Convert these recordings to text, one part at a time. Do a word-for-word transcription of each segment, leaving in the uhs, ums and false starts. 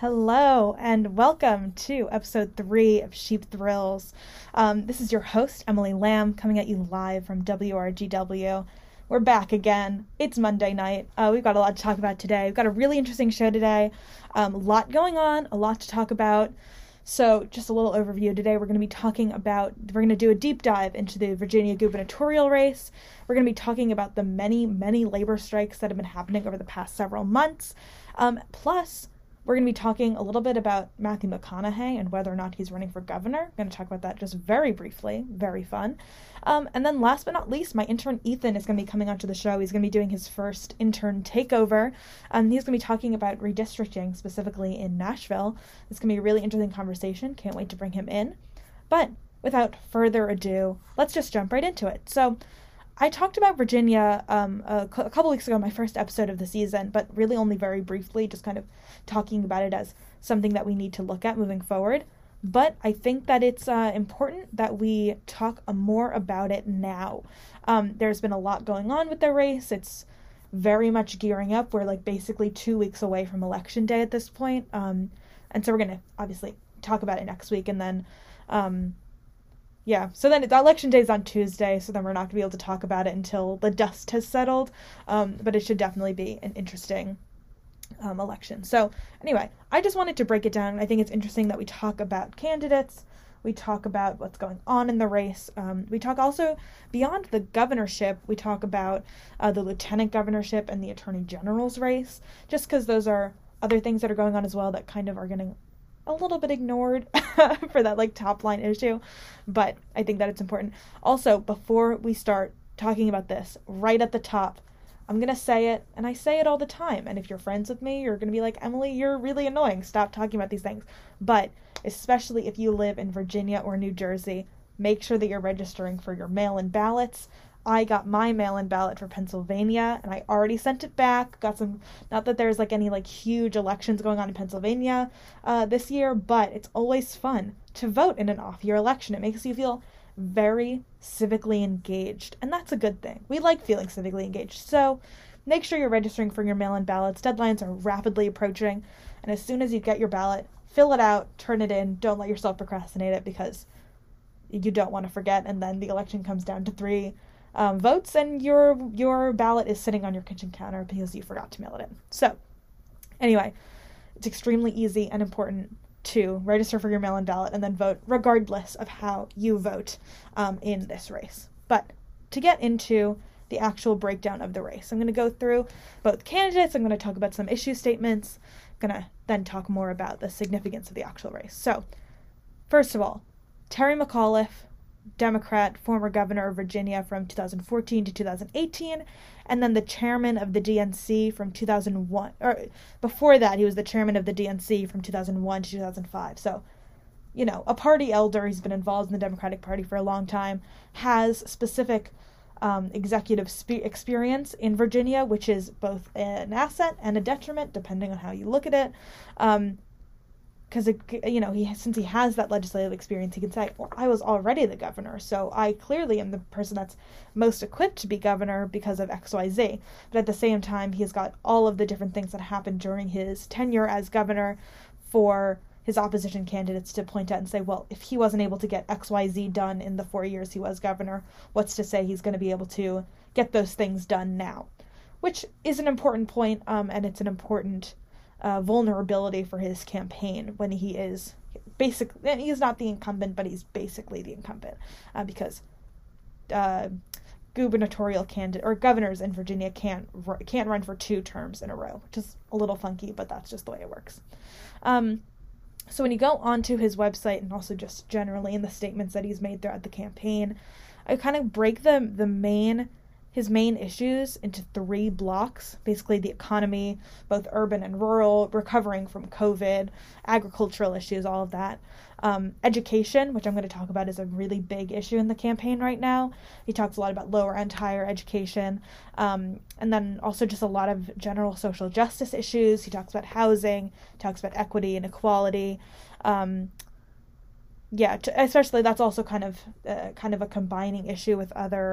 Hello and welcome to episode three of Sheep Thrills. Um, this is your host, Emily Lamb, coming at you live from W R G W. We're back again. It's Monday night. Uh, we've got a lot to talk about today. We've got a really interesting show today. Um, a lot going on, a lot to talk about. So just a little overview today. We're going to be talking about, we're going to do a deep dive into the Virginia gubernatorial race. We're going to be talking about the many, many labor strikes that have been happening over the past several months. Um, plus... We're going to be talking a little bit about Matthew McConaughey and whether or not he's running for governor. I'm going to talk about that just very briefly. Very fun. Um, and then last but not least, my intern Ethan is going to be coming onto the show. He's going to be doing his first intern takeover. Um, he's going to be talking about redistricting, specifically in Nashville. It's going to be a really interesting conversation. Can't wait to bring him in. But without further ado, let's just jump right into it. So I talked about Virginia um, a, cu- a couple weeks ago in my first episode of the season, but really only very briefly, just kind of talking about it as something that we need to look at moving forward. But I think that it's uh, important that we talk more about it now. Um, there's been a lot going on with the race. It's very much gearing up. We're like basically two weeks away from Election Day at this point. Um, and so we're going to obviously talk about it next week, and then... Um, Yeah, so then the election day is on Tuesday, so then we're not going to be able to talk about it until the dust has settled, um, but it should definitely be an interesting um, election. So anyway, I just wanted to break it down. I think it's interesting that we talk about candidates, we talk about what's going on in the race, um, we talk also beyond the governorship, we talk about uh, the lieutenant governorship and the attorney general's race, just because those are other things that are going on as well that kind of are getting a little bit ignored for that like top line issue, but I think that it's important. Also, before we start talking about this, right at the top, I'm gonna say it, and I say it all the time, and if you're friends with me, you're gonna be like, Emily, you're really annoying, stop talking about these things. But especially if you live in Virginia or New Jersey, make sure that you're registering for your mail-in ballots. I got my mail-in ballot for Pennsylvania, and I already sent it back. Got some, not that there's like any like huge elections going on in Pennsylvania uh, this year, but it's always fun to vote in an off-year election. It makes you feel very civically engaged, and that's a good thing. We like feeling civically engaged, so make sure you're registering for your mail-in ballots. Deadlines are rapidly approaching, and as soon as you get your ballot, fill it out, turn it in. Don't let yourself procrastinate it because you don't want to forget, and then the election comes down to three Um, votes and your your ballot is sitting on your kitchen counter because you forgot to mail it in. So anyway, it's extremely easy and important to register for your mail-in ballot and then vote regardless of how you vote um, in this race. But to get into the actual breakdown of the race, I'm going to go through both candidates. I'm going to talk about some issue statements. I'm going to then talk more about the significance of the actual race. So first of all, Terry McAuliffe, Democrat, former governor of Virginia from two thousand fourteen to two thousand eighteen, and then the chairman of the D N C from two thousand one, or before that he was the chairman of the D N C from two thousand one to two thousand five. So, you know, a party elder. He's been involved in the Democratic Party for a long time, has specific um, executive spe- experience in Virginia, which is both an asset and a detriment depending on how you look at it. Um, Because, you know, he since he has that legislative experience, he can say, well, I was already the governor, so I clearly am the person that's most equipped to be governor because of X Y Z. But at the same time, he's got all of the different things that happened during his tenure as governor for his opposition candidates to point out and say, well, if he wasn't able to get X Y Z done in the four years he was governor, what's to say he's going to be able to get those things done now? Which is an important point, um, and it's an important Uh, vulnerability for his campaign when he is basically, he's not the incumbent, but he's basically the incumbent uh, because uh, gubernatorial candidate or governors in Virginia can't can't run for two terms in a row, which is a little funky, but that's just the way it works. Um, so when you go onto his website and also just generally in the statements that he's made throughout the campaign, I kind of break the the main his main issues into three blocks, basically the economy, both urban and rural, recovering from COVID, agricultural issues, all of that. Um, education, which I'm going to talk about, is a really big issue in the campaign right now. He talks a lot about lower and higher education, um, and then also just a lot of general social justice issues. He talks about housing, talks about equity and equality. Um, Yeah, especially that's also kind of uh, kind of a combining issue with other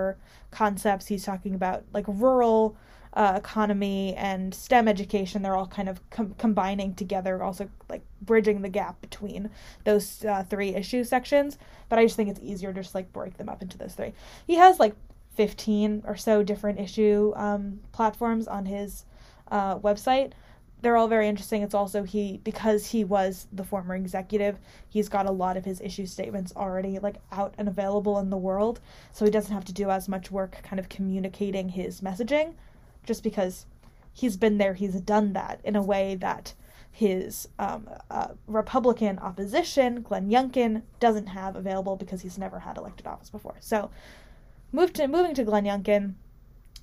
concepts. He's talking about like rural uh, economy and STEM education, they're all kind of com- combining together, also like bridging the gap between those uh, three issue sections. But I just think it's easier to just like break them up into those three. He has like fifteen or so different issue um, platforms on his uh, website. They're all very interesting. It's also he, because he was the former executive, he's got a lot of his issue statements already like out and available in the world. So he doesn't have to do as much work kind of communicating his messaging, just because he's been there, he's done that in a way that his um, uh, Republican opposition, Glenn Youngkin, doesn't have available because he's never had elected office before. So moved to, moving to Glenn Youngkin,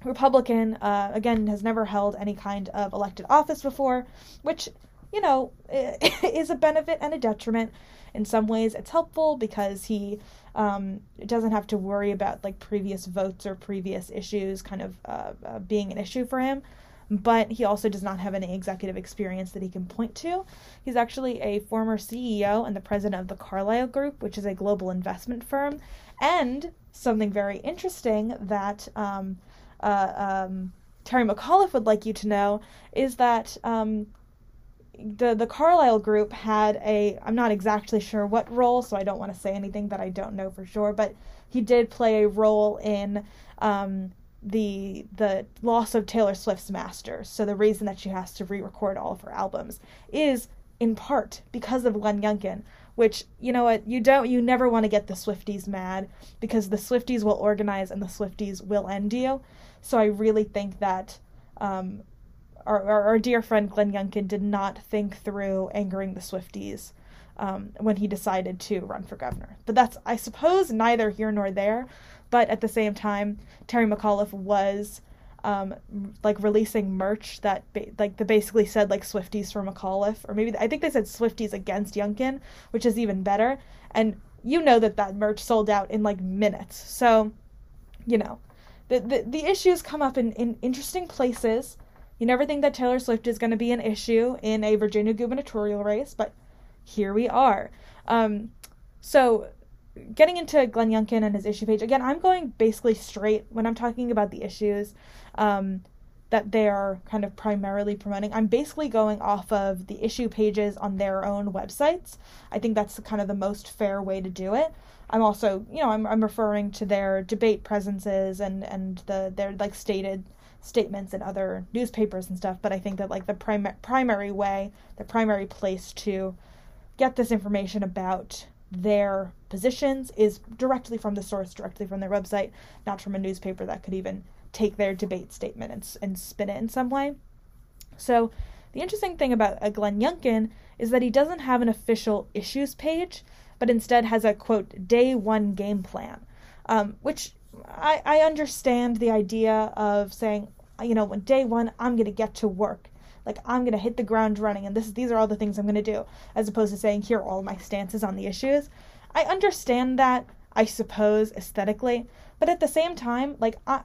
Republican, uh, again, has never held any kind of elected office before, which, you know, is a benefit and a detriment. In some ways, it's helpful because he um, doesn't have to worry about, like, previous votes or previous issues kind of uh, uh, being an issue for him. But he also does not have any executive experience that he can point to. He's actually a former C E O and the president of the Carlyle Group, which is a global investment firm. And something very interesting that... Um, Uh, um, Terry McAuliffe would like you to know is that um, the the Carlyle Group had a, I'm not exactly sure what role, so I don't want to say anything that I don't know for sure, but he did play a role in um, the the loss of Taylor Swift's masters. So the reason that she has to re-record all of her albums is in part because of Glenn Youngkin, which, you know what, you don't, you never want to get the Swifties mad, because the Swifties will organize and the Swifties will end you. So I really think that um, our, our, our dear friend Glenn Youngkin did not think through angering the Swifties um, when he decided to run for governor. But that's, I suppose, neither here nor there. But at the same time, Terry McAuliffe was um, like releasing merch that ba- like they basically said like Swifties for McAuliffe, or maybe I think they said Swifties against Youngkin, which is even better. And you know that that merch sold out in like minutes. So, you know. The, the the issues come up in, in interesting places. You never think that Taylor Swift is going to be an issue in a Virginia gubernatorial race, but here we are. Um, so getting into Glenn Youngkin and his issue page, again, I'm going basically straight when I'm talking about the issues um, that they are kind of primarily promoting. I'm basically going off of the issue pages on their own websites. I think that's kind of the most fair way to do it. I'm also, you know, I'm I'm referring to their debate presences and, and the their like stated statements in other newspapers and stuff. But I think that like the prim- primary way, the primary place to get this information about their positions is directly from the source, directly from their website, not from a newspaper that could even take their debate statement and and spin it in some way. So the interesting thing about uh, Glenn Youngkin is that he doesn't have an official issues page, but instead has a, quote, day one game plan, um, which I, I understand the idea of saying, you know, when day one, I'm going to get to work. Like, I'm going to hit the ground running, and this these are all the things I'm going to do, as opposed to saying, here are all my stances on the issues. I understand that, I suppose, aesthetically, but at the same time, like, I,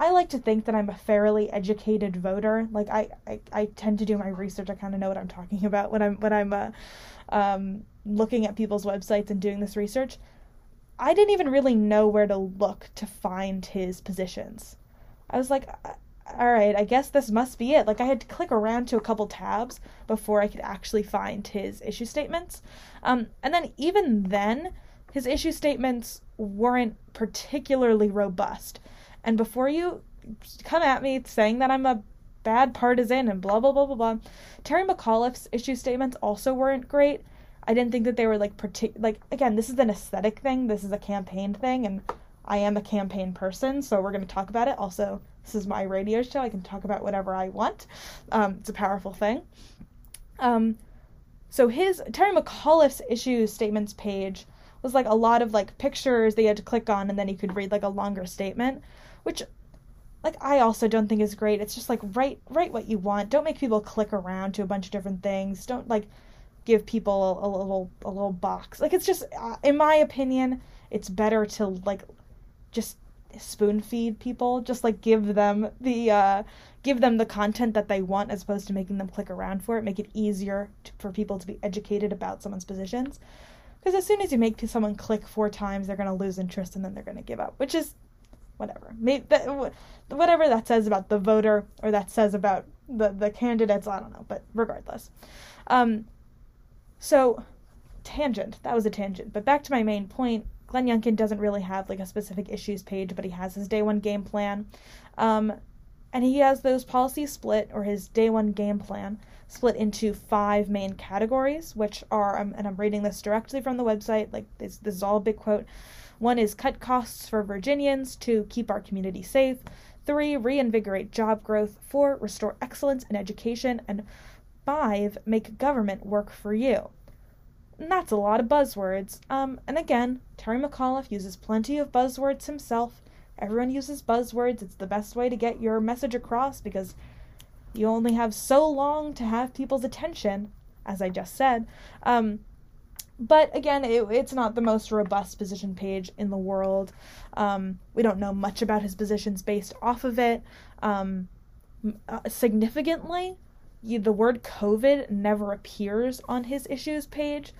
I like to think that I'm a fairly educated voter. Like, I, I, I tend to do my research. I kind of know what I'm talking about when I'm, when I'm, uh, um, looking at people's websites and doing this research. I didn't even really know where to look to find his positions. I was like, all right, I guess this must be it. Like, I had to click around to a couple tabs before I could actually find his issue statements. Um, and then even then, his issue statements weren't particularly robust. And before you come at me saying that I'm a bad partisan and blah, blah, blah, blah, blah, Terry McAuliffe's issue statements also weren't great. I didn't think that they were, like, partic- like, again, this is an aesthetic thing, this is a campaign thing, and I am a campaign person, so we're going to talk about it. Also, this is my radio show, I can talk about whatever I want. Um, it's a powerful thing. Um, so his, Terry McAuliffe's issue statements page was, like, a lot of, like, pictures that you had to click on, and then you could read, like, a longer statement, which... like, I also don't think is great. It's just, like, write write what you want. Don't make people click around to a bunch of different things. Don't, like, give people a, a little a little box. Like, it's just, uh, in my opinion, it's better to, like, just spoon feed people. Just, like, give them the, uh, give them the content that they want, as opposed to making them click around for it. Make it easier to, for people to be educated about someone's positions. Because as soon as you make someone click four times, they're going to lose interest and then they're going to give up, which is whatever. Maybe, whatever that says about the voter or that says about the, the candidates, I don't know, but regardless. Um, so, tangent. That was a tangent. But back to my main point, Glenn Youngkin doesn't really have, like, a specific issues page, but he has his day one game plan. Um, and he has those policies split, or his day one game plan, split into five main categories, which are, um, and I'm reading this directly from the website, like, this, this is all a big quote. One is cut costs for Virginians, two, keep our community safe, three, reinvigorate job growth, four, restore excellence in education, and five, make government work for you. And that's a lot of buzzwords. Um, and again, Terry McAuliffe uses plenty of buzzwords himself. Everyone uses buzzwords. It's the best way to get your message across because you only have so long to have people's attention, as I just said. Um, But again, it, it's not the most robust position page in the world. Um, we don't know much about his positions based off of it. Um, uh, significantly, you, the word COVID never appears on his issues page,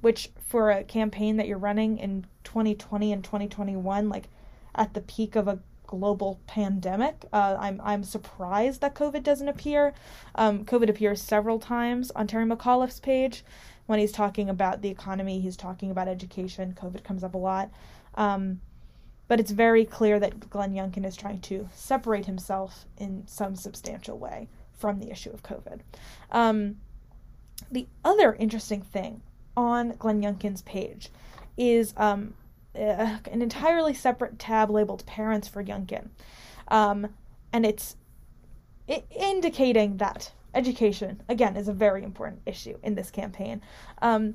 which for a campaign that you're running in twenty twenty and twenty twenty-one, like at the peak of a global pandemic, uh, I'm I'm surprised that COVID doesn't appear. Um, COVID appears several times on Terry McAuliffe's page. When he's talking about the economy, he's talking about education. COVID comes up a lot. Um, but it's very clear that Glenn Youngkin is trying to separate himself in some substantial way from the issue of COVID. Um, the other interesting thing on Glenn Youngkin's page is um, uh, an entirely separate tab labeled Parents for Youngkin. Um, and it's it indicating that education, again, is a very important issue in this campaign. Um,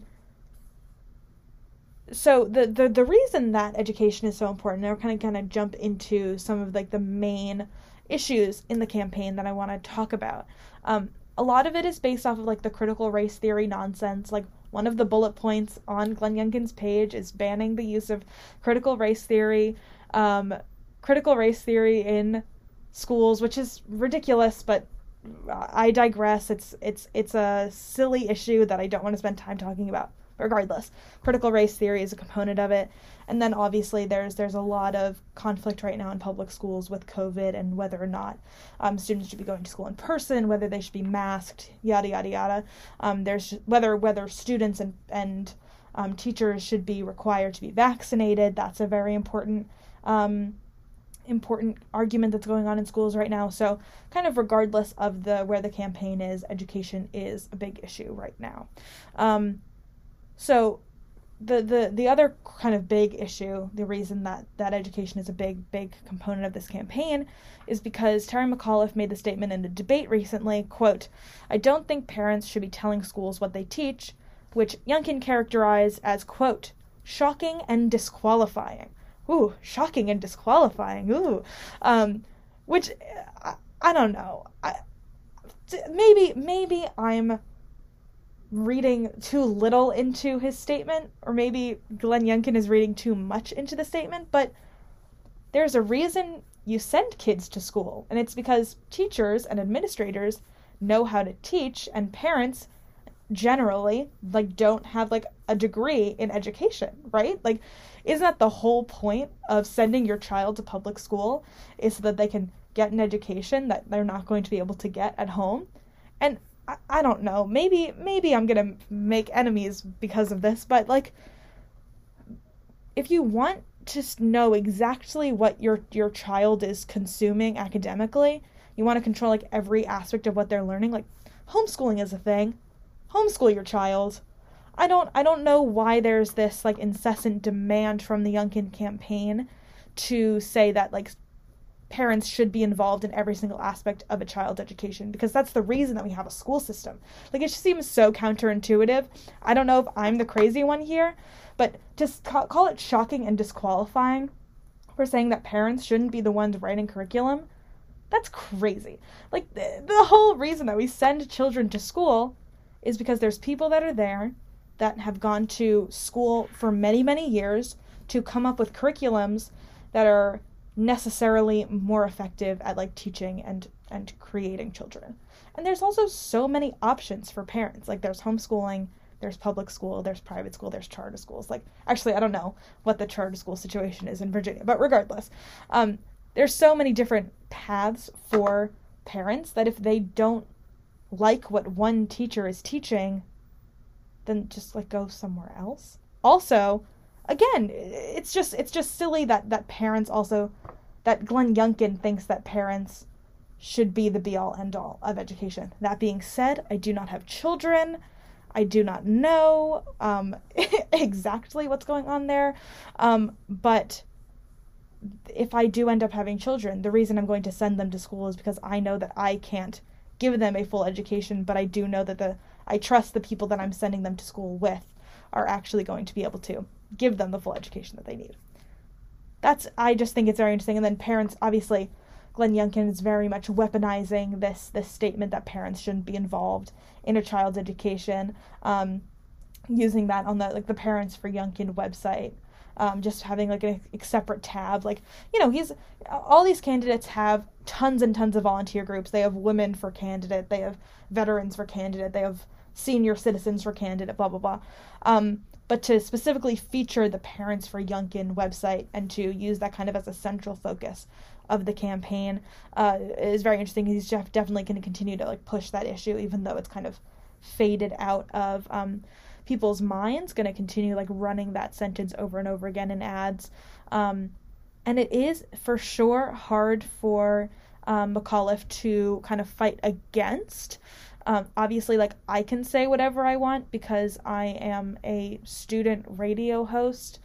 so the, the the reason that education is so important, and we're kind of going to jump into some of like the main issues in the campaign that I want to talk about. Um, a lot of it is based off of like the critical race theory nonsense. Like one of the bullet points on Glenn Youngkin's page is banning the use of critical race theory, um, critical race theory in schools, which is ridiculous, but I digress. It's it's it's a silly issue that I don't want to spend time talking about. Regardless, critical race theory is a component of it, and then obviously there's there's a lot of conflict right now in public schools with COVID and whether or not um, students should be going to school in person, whether they should be masked, yada yada yada. Um, there's whether whether students and and um, teachers should be required to be vaccinated. That's a very important Um, important argument that's going on in schools right now. So kind of regardless of the where the campaign is, education is a big issue right now. Um, so the, the the other kind of big issue, the reason that, that education is a big, big component of this campaign is because Terry McAuliffe made the statement in a debate recently, quote, "I don't think parents should be telling schools what they teach," which Youngkin characterized as, quote, "shocking and disqualifying." Ooh, shocking and disqualifying. Ooh, um, which I, I don't know. I, maybe maybe I'm reading too little into his statement, or maybe Glenn Youngkin is reading too much into the statement. But there's a reason you send kids to school, and it's because teachers and administrators know how to teach, and parents generally like don't have like a degree in education, right? Like, isn't that the whole point of sending your child to public school is so that they can get an education that they're not going to be able to get at home? And I, I don't know, maybe maybe I'm gonna make enemies because of this, but like if you want to know exactly what your your child is consuming academically, you want to control like every aspect of what they're learning, like homeschooling is a thing. Homeschool your child. I don't I don't know why there's this like incessant demand from the Youngkin campaign to say that like parents should be involved in every single aspect of a child's education, because that's the reason that we have a school system. Like, it just seems so counterintuitive. I don't know if I'm the crazy one here, but just ca- call it shocking and disqualifying for saying that parents shouldn't be the ones writing curriculum. That's crazy. Like the, the whole reason that we send children to school is because there's people that are there that have gone to school for many, many years to come up with curriculums that are necessarily more effective at like teaching and, and creating children. And there's also so many options for parents. Like there's homeschooling, There's public school, there's private school, there's charter schools. Like, actually, I don't know what the charter school situation is in Virginia, but regardless, um, there's so many different paths for parents that if they don't like what one teacher is teaching, then just like go somewhere else. Also, again, it's just it's just silly that, that parents also, that Glenn Youngkin thinks that parents should be the be-all, end-all of education. That being said, I do not have children. I do not know um, exactly what's going on there. Um, but if I do end up having children, the reason I'm going to send them to school is because I know that I can't give them a full education, but I do know that the I trust the people that I'm sending them to school with are actually going to be able to give them the full education that they need. That's, I just think it's very interesting. And then parents, obviously, Glenn Youngkin is very much weaponizing this this statement that parents shouldn't be involved in a child's education, um, using that on the like the Parents for Youngkin website, um, just having like a, a separate tab. Like, you know, he's all these candidates have tons and tons of volunteer groups. They have women for candidate, they have veterans for candidate, they have senior citizens for candidate, blah blah blah. Um, but to specifically feature the Parents for Youngkin website and to use that kind of as a central focus of the campaign uh, is very interesting. He's def- definitely going to continue to like push that issue, even though it's kind of faded out of um, people's minds. Going to continue like running that sentence over and over again in ads, um, and it is for sure hard for um, McAuliffe to kind of fight against. Um, obviously, like I can say whatever I want because I am a student radio host.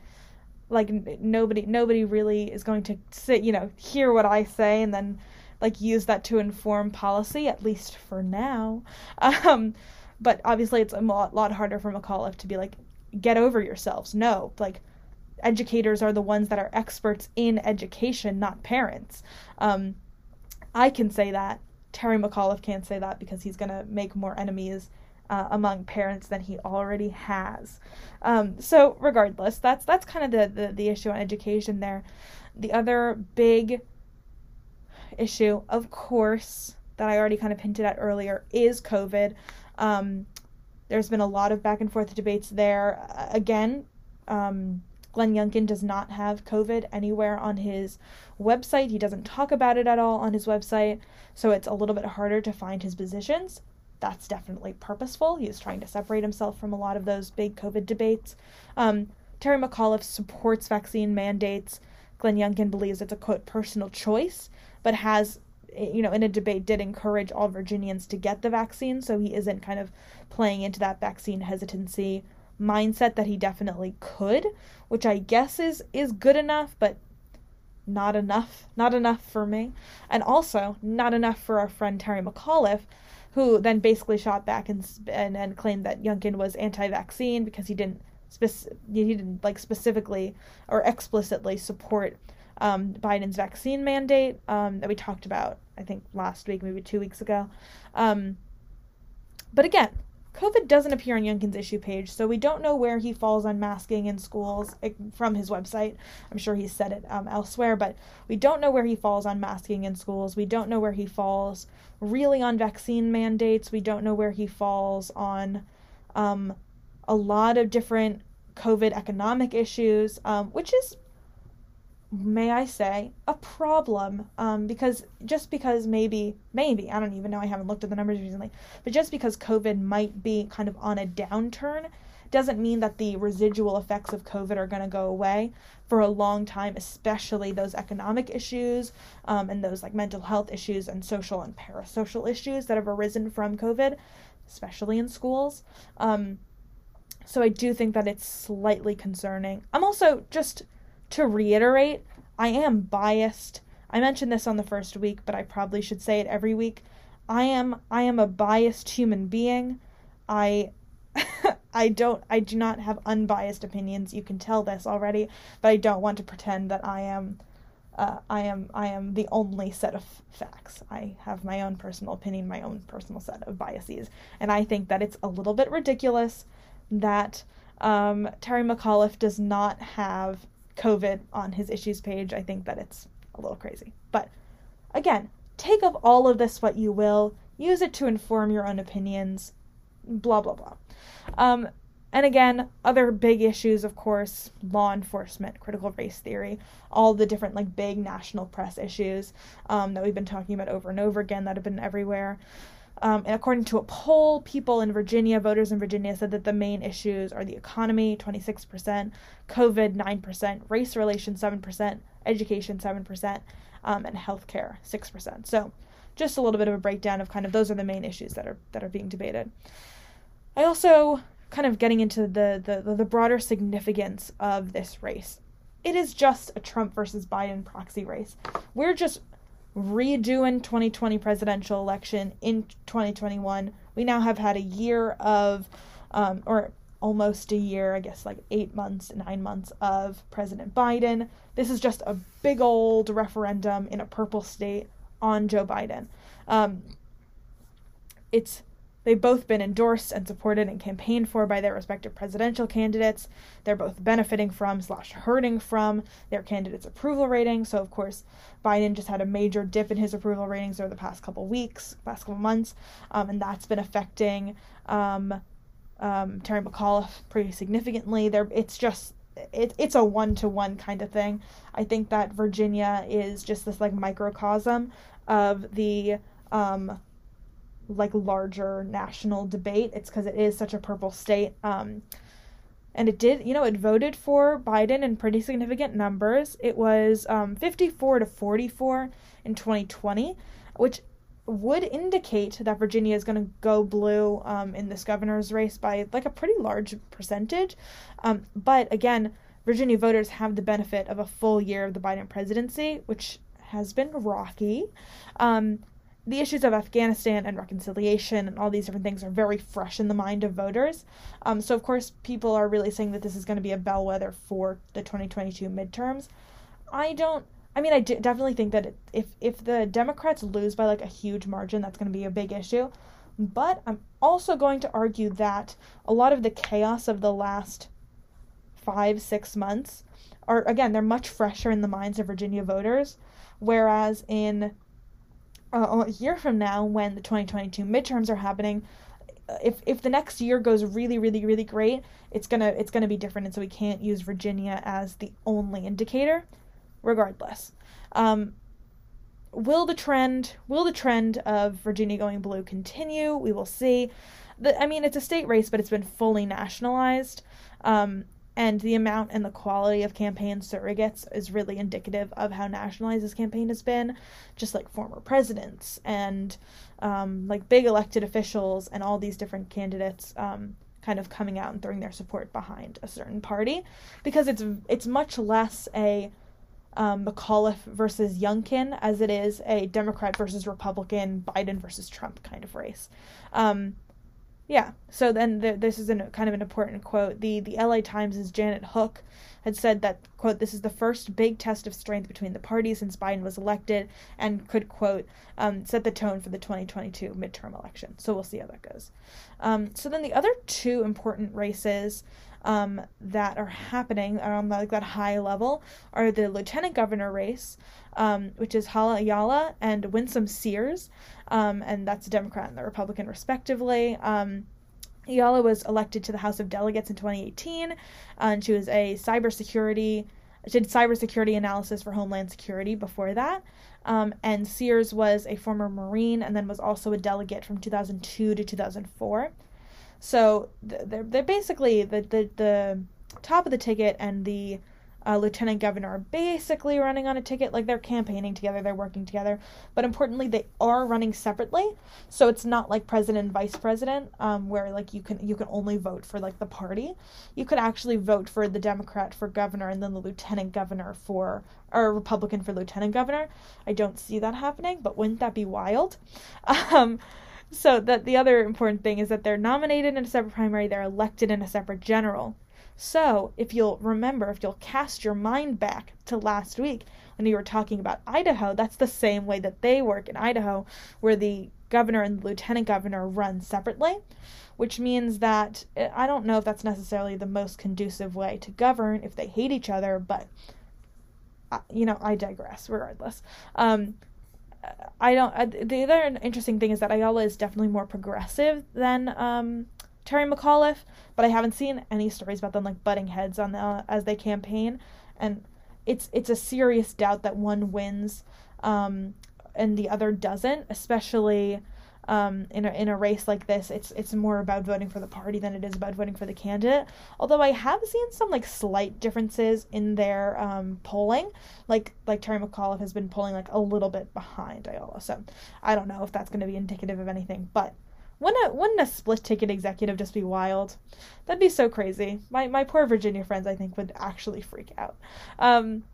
Like nobody, nobody really is going to sit, you know, hear what I say and then, like, use that to inform policy, at least for now. Um, but obviously, it's a lot, lot harder for McAuliffe to be like, get over yourselves. No, like, educators are the ones that are experts in education, not parents. Um, I can say that. Terry McAuliffe can't say that because he's gonna make more enemies Uh, among parents than he already has. Um, so regardless, that's that's kind of the, the, the issue on education there. The other big issue, of course, that I already kind of hinted at earlier is COVID. Um, there's been a lot of back and forth debates there. Uh, again, um, Glenn Youngkin does not have COVID anywhere on his website. He doesn't talk about it at all on his website, so it's a little bit harder to find his positions. That's definitely purposeful. He's trying to separate himself from a lot of those big COVID debates. Um, Terry McAuliffe supports vaccine mandates. Glenn Youngkin believes it's a, quote, personal choice, but has, you know, in a debate did encourage all Virginians to get the vaccine, so he isn't kind of playing into that vaccine hesitancy mindset that he definitely could, which I guess is, is good enough, but not enough. Not enough for me. And also, not enough for our friend Terry McAuliffe, who then basically shot back and and, and claimed that Youngkin was anti-vaccine because he didn't speci- he didn't like specifically or explicitly support um, Biden's vaccine mandate um, that we talked about, I think last week, maybe two weeks ago. Um, but again, COVID doesn't appear on Youngkin's issue page, so we don't know where he falls on masking in schools from his website. I'm sure he said it um, elsewhere, but we don't know where he falls on masking in schools. We don't know where he falls really on vaccine mandates. We don't know where he falls on um, a lot of different COVID economic issues, um, which is, may I say, a problem, um, because just because maybe, maybe, I don't even know, I haven't looked at the numbers recently, but just because COVID might be kind of on a downturn doesn't mean that the residual effects of COVID are going to go away for a long time, especially those economic issues um, and those like mental health issues and social and parasocial issues that have arisen from COVID, especially in schools. Um, so I do think that it's slightly concerning. I'm also, just to reiterate, I am biased. I mentioned this on the first week, but I probably should say it every week. I am I am a biased human being. I... I don't, I do not have unbiased opinions. You can tell this already, but I don't want to pretend that I am, uh, I am, I am the only set of facts. I have my own personal opinion, my own personal set of biases. And I think that it's a little bit ridiculous that, um, Terry McAuliffe does not have COVID on his issues page. I think that it's a little crazy, but again, take of all of this what you will, use it to inform your own opinions, blah, blah, blah. Um, And again, other big issues, of course, law enforcement, critical race theory, all the different, like, big national press issues um, that we've been talking about over and over again that have been everywhere. Um, and according to a poll, people in Virginia, voters in Virginia, said that the main issues are the economy, twenty-six percent, COVID, nine percent, race relations, seven percent, education, seven percent, um, and healthcare, six percent. So just a little bit of a breakdown of kind of those are the main issues that are that are being debated. I also... kind of getting into the, the, the broader significance of this race. It is just a Trump versus Biden proxy race. We're just redoing twenty twenty presidential election in twenty twenty-one. We now have had a year of, um, or almost a year, I guess like eight months, nine months of President Biden. This is just a big old referendum in a purple state on Joe Biden. Um, it's They've both been endorsed and supported and campaigned for by their respective presidential candidates. They're both benefiting from slash hurting from their candidates' approval ratings. So, of course, Biden just had a major dip in his approval ratings over the past couple weeks, past couple months, um, and that's been affecting um, um, Terry McAuliffe pretty significantly. There, it's just it, it's a one-to-one kind of thing. I think that Virginia is just this like microcosm of the. Um, like larger national debate. It's because it is such a purple state. Um, and it did, you know, it voted for Biden in pretty significant numbers. It was um, fifty-four to forty-four in twenty twenty, which would indicate that Virginia is going to go blue um, in this governor's race by like a pretty large percentage. Um, but again, Virginia voters have the benefit of a full year of the Biden presidency, which has been rocky. Um, The issues of Afghanistan and reconciliation and all these different things are very fresh in the mind of voters. Um, so, of course, people are really saying that this is going to be a bellwether for the twenty twenty-two midterms. I don't, I mean, I d- definitely think that if, if the Democrats lose by like a huge margin, that's going to be a big issue. But I'm also going to argue that a lot of the chaos of the last five, six months are, again, they're much fresher in the minds of Virginia voters, whereas in Uh, a year from now, when the twenty twenty-two midterms are happening, if if the next year goes really, really, really great, it's gonna it's gonna be different, and so we can't use Virginia as the only indicator. Regardless, um, will the trend will the trend of Virginia going blue continue? We will see. The, I mean, it's a state race, but it's been fully nationalized, um, and the amount and the quality of campaign surrogates is really indicative of how nationalized this campaign has been. Just like former presidents and um, like big elected officials and all these different candidates um, kind of coming out and throwing their support behind a certain party. Because it's it's much less a um, McAuliffe versus Youngkin as it is a Democrat versus Republican, Biden versus Trump kind of race. Um Yeah, so then the, this is an, kind of an important quote. The the L A Times' Janet Hook had said that, quote, this is the first big test of strength between the parties since Biden was elected and could, quote, um, set the tone for the twenty twenty-two midterm election. So we'll see how that goes. Um, so then the other two important races um, that are happening on like that high level are the lieutenant governor race, um, which is Hala Ayala and Winsome Sears. Um, and that's a Democrat and the Republican, respectively. Um, Ayala was elected to the House of Delegates in twenty eighteen, and she was a cybersecurity, she did cybersecurity analysis for Homeland Security before that. Um, and Sears was a former Marine and then was also a delegate from two thousand two to two thousand four. So they're, they're basically the, the, the top of the ticket and the Uh, Lieutenant Governor are basically running on a ticket. Like they're campaigning together, they're working together, but importantly they are running separately, so it's not like president and vice president um where like you can you can only vote for like the party. You could actually vote for the Democrat for governor and then the lieutenant governor for, or Republican for lieutenant governor. I don't see that happening, but wouldn't that be wild? um so that the other important thing is that they're nominated in a separate primary, they're elected in a separate general. So, if you'll remember, if you'll cast your mind back to last week when we were talking about Idaho, that's the same way that they work in Idaho, where the governor and the lieutenant governor run separately, which means that I don't know if that's necessarily the most conducive way to govern if they hate each other, but, you know, I digress regardless. Um, I don't, the other interesting thing is that Ayala is definitely more progressive than um, Terry McAuliffe, but I haven't seen any stories about them like butting heads on the, uh, as they campaign, and it's it's a serious doubt that one wins um, and the other doesn't, especially um, in a in a race like this. It's it's more about voting for the party than it is about voting for the candidate. Although I have seen some like slight differences in their um, polling, like like Terry McAuliffe has been polling like a little bit behind Ayala, so I don't know if that's going to be indicative of anything, but. Wouldn't a, wouldn't a split-ticket executive just be wild? That'd be so crazy. My my poor Virginia friends, I think, would actually freak out. Um,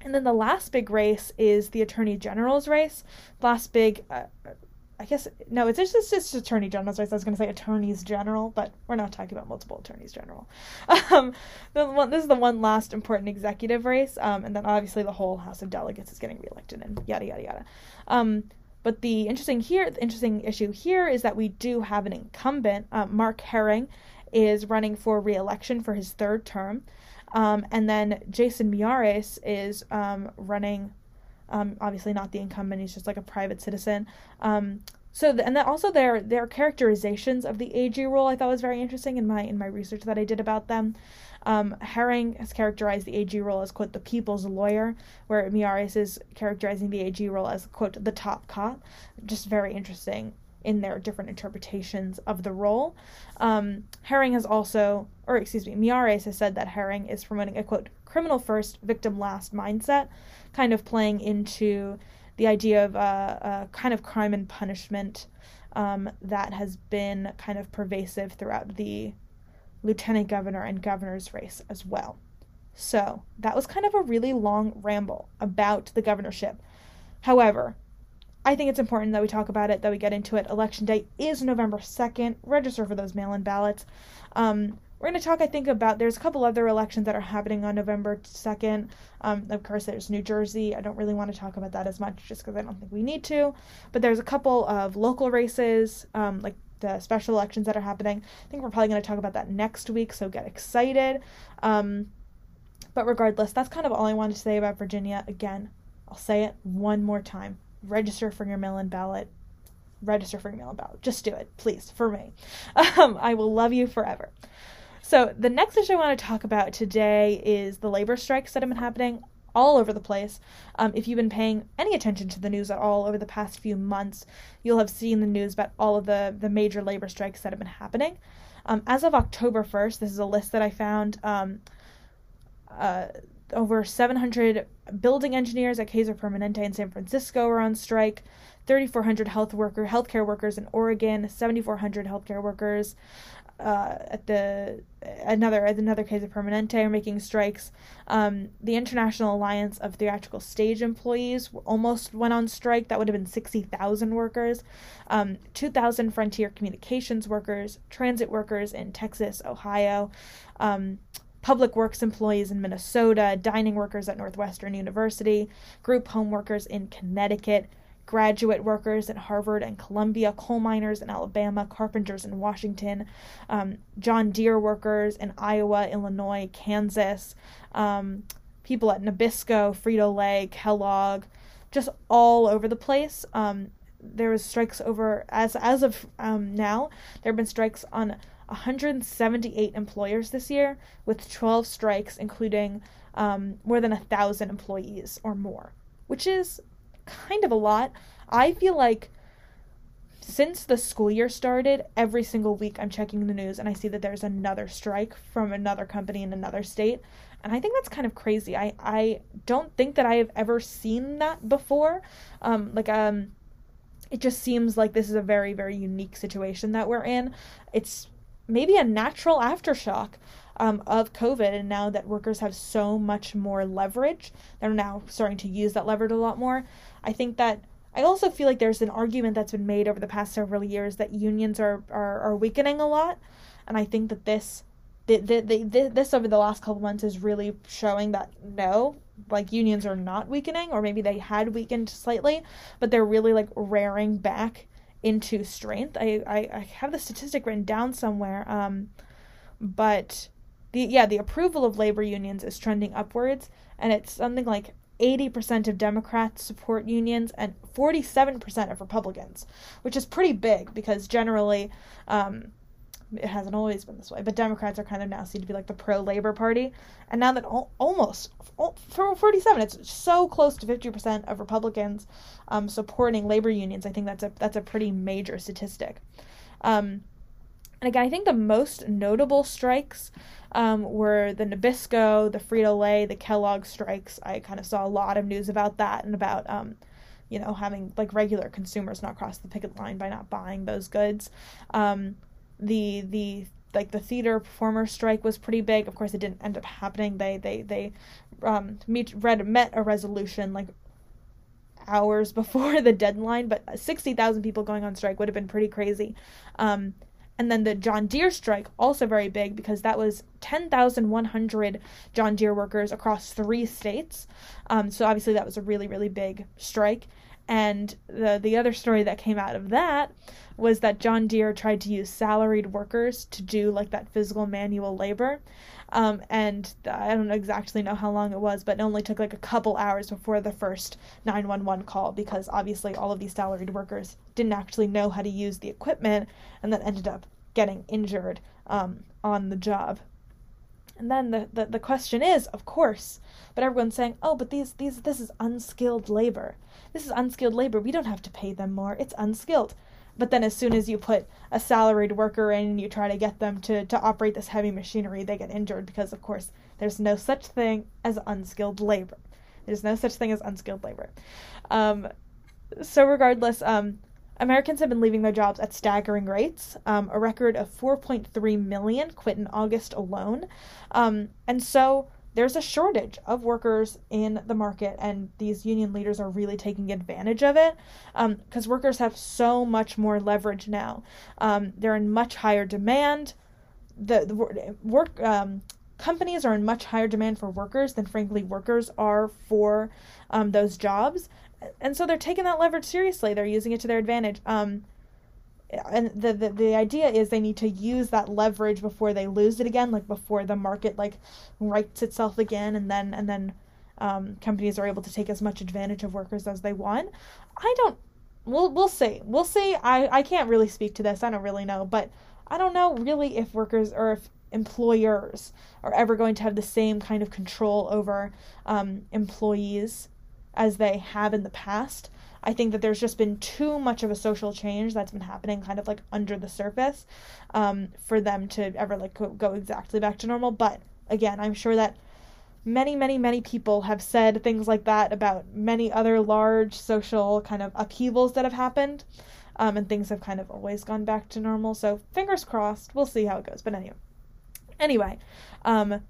and then the last big race is the Attorney General's race. Last big, uh, I guess, no, it's just, it's just Attorney General's race. I was going to say Attorneys General, but we're not talking about multiple Attorneys General. Um, the one, this is the one last important executive race, um, and then obviously the whole House of Delegates is getting reelected and yada, yada, yada. Um, But the interesting here, the interesting issue here is that we do have an incumbent. Uh, Mark Herring is running for re-election for his third term. Um, and then Jason Miyares is um, running, um, obviously not the incumbent, he's just like a private citizen. Um, so the, and then also their their characterizations of the A G role I thought was very interesting in my in my research that I did about them. Um, Herring has characterized the A G role as, quote, the people's lawyer, where Miyares is characterizing the A G role as, quote, the top cop. Just very interesting in their different interpretations of the role. Um, Herring has also, or excuse me, Miyares has said that Herring is promoting a, quote, criminal first, victim last mindset, kind of playing into the idea of uh, a kind of crime and punishment um, that has been kind of pervasive throughout the Lieutenant Governor and Governor's race as well. So that was kind of a really long ramble about the governorship. However, I think it's important that we talk about it, that we get into it. Election Day is November second. Register for those mail-in ballots. Um, we're going to talk, I think, about, there's a couple other elections that are happening on November second. Um, of course, there's New Jersey. I don't really want to talk about that as much just because I don't think we need to. But there's a couple of local races, um, like the special elections that are happening. I think we're probably going to talk about that next week, so get excited. Um, but regardless, that's kind of all I wanted to say about Virginia. Again, I'll say it one more time. Register for your mail-in ballot. Register for your mail-in ballot. Just do it, please, for me. Um, I will love you forever. So the next issue I want to talk about today is the labor strikes that have been happening all over the place. Um, if you've been paying any attention to the news at all over the past few months, you'll have seen the news about all of the, the major labor strikes that have been happening. Um, as of October first, this is a list that I found, um, uh, over seven hundred building engineers at Kaiser Permanente in San Francisco are on strike, three thousand four hundred health worker, healthcare workers in Oregon, seven thousand four hundred healthcare workers uh, at the another at another Kaiser Permanente are making strikes. Um, the International Alliance of Theatrical Stage Employees almost went on strike. That would have been sixty thousand workers, um, two thousand Frontier Communications workers, transit workers in Texas, Ohio, um, public works employees in Minnesota, dining workers at Northwestern University, group home workers in Connecticut, graduate workers at Harvard and Columbia, coal miners in Alabama, carpenters in Washington, um, John Deere workers in Iowa, Illinois, Kansas, um, people at Nabisco, Frito-Lay, Kellogg, just all over the place. Um, there was strikes over, as as of um, now, there have been strikes on one hundred seventy-eight employers this year, with twelve strikes, including um, more than one thousand employees or more, which is kind of a lot. I feel like since the school year started, every single week I'm checking the news and I see that there's another strike from another company in another state, and I think that's kind of crazy. I, I don't think that I have ever seen that before. Um, like um, it just seems like this is a very, very unique situation that we're in. It's maybe a natural aftershock Um, of COVID, and now that workers have so much more leverage, they're now starting to use that leverage a lot more. I think that I also feel like there's an argument that's been made over the past several years that unions are are, are weakening a lot, and I think that this the, the, the, the, this over the last couple months is really showing that no, like unions are not weakening, or maybe they had weakened slightly, but they're really like rearing back into strength. I, I, I have the statistic written down somewhere, um, but The, yeah, the approval of labor unions is trending upwards, and it's something like eighty percent of Democrats support unions and forty-seven percent of Republicans, which is pretty big because generally um, It hasn't always been this way, but Democrats are kind of now seen to be like the pro-labor party. And now that all, almost for forty-seven, it's so close to fifty percent of Republicans um, supporting labor unions. I think that's a that's a pretty major statistic. Um, and again, I think the most notable strikes um, were the Nabisco, the Frito-Lay, the Kellogg strikes. I kind of saw a lot of news about that and about. Um, you know, having, like, regular consumers not cross the picket line by not buying those goods. Um, the, the like, the theater performer strike was pretty big. Of course, it didn't end up happening. They, they, they um, meet, read, met a resolution, like, hours before the deadline, but sixty thousand people going on strike would have been pretty crazy. Um, and then the John Deere strike, also very big, because that was ten thousand one hundred John Deere workers across three states. Um, so obviously that was a really, really big strike. And the the other story that came out of that was that John Deere tried to use salaried workers to do, like, that physical manual labor. Um, and I don't exactly know how long it was, but it only took, like, a couple hours before the first nine one one call, because obviously all of these salaried workers didn't actually know how to use the equipment, and then ended up getting injured um, on the job. And then the, the, the question is, of course, but everyone's saying, oh, but these these this is unskilled labor. This is unskilled labor. We don't have to pay them more. It's unskilled. But then as soon as you put a salaried worker in and you try to get them to, to operate this heavy machinery, they get injured because, of course, there's no such thing as unskilled labor. There's no such thing as unskilled labor. Um, so regardless, um, Americans have been leaving their jobs at staggering rates. Um, a record of four point three million quit in August alone. Um, and so there's a shortage of workers in the market, and these union leaders are really taking advantage of it because um, workers have so much more leverage now. Um, they're in much higher demand. The, the work um, companies are in much higher demand for workers than, frankly, workers are for um, those jobs. And so they're taking that leverage seriously. They're using it to their advantage. Um, and the, the the idea is they need to use that leverage before they lose it again, like before the market like rights itself again, and then and then um, companies are able to take as much advantage of workers as they want. I don't. We'll we'll see. We'll see. I, I can't really speak to this. I don't really know. But I don't know really if workers or if employers are ever going to have the same kind of control over um, employees as they have in the past. I think that there's just been too much of a social change that's been happening kind of like under the surface um, for them to ever like go exactly back to normal. But again, I'm sure that many, many, many people have said things like that about many other large social kind of upheavals that have happened. Um, and things have kind of always gone back to normal. So fingers crossed, we'll see how it goes. But anyway, anyway, um,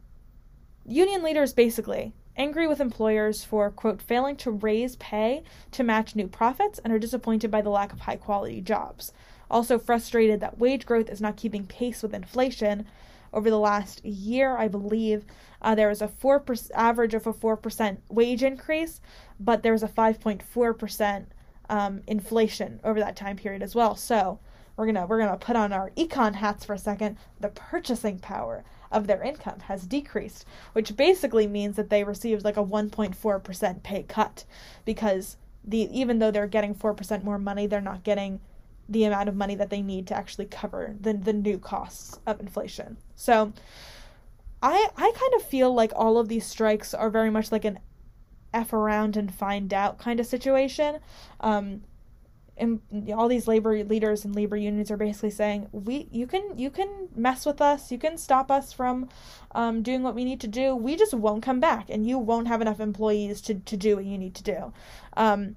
union leaders basically angry with employers for, quote, failing to raise pay to match new profits and are disappointed by the lack of high-quality jobs. Also frustrated that wage growth is not keeping pace with inflation. Over the last year, I believe, uh, there was a four percent average of a four percent wage increase, but there was a five point four percent um, inflation over that time period as well. So we're gonna we're gonna put on our econ hats for a second. The purchasing power of their income has decreased, which basically means that they received like a one point four percent pay cut, because the even though they're getting four percent more money, they're not getting the amount of money that they need to actually cover the the new costs of inflation. So I I kind of feel like all of these strikes are very much like an F around and find out kind of situation. Um, and all these labor leaders and labor unions are basically saying, we you can you can mess with us, you can stop us from um, doing what we need to do, we just won't come back, and you won't have enough employees to, to do what you need to do. Um,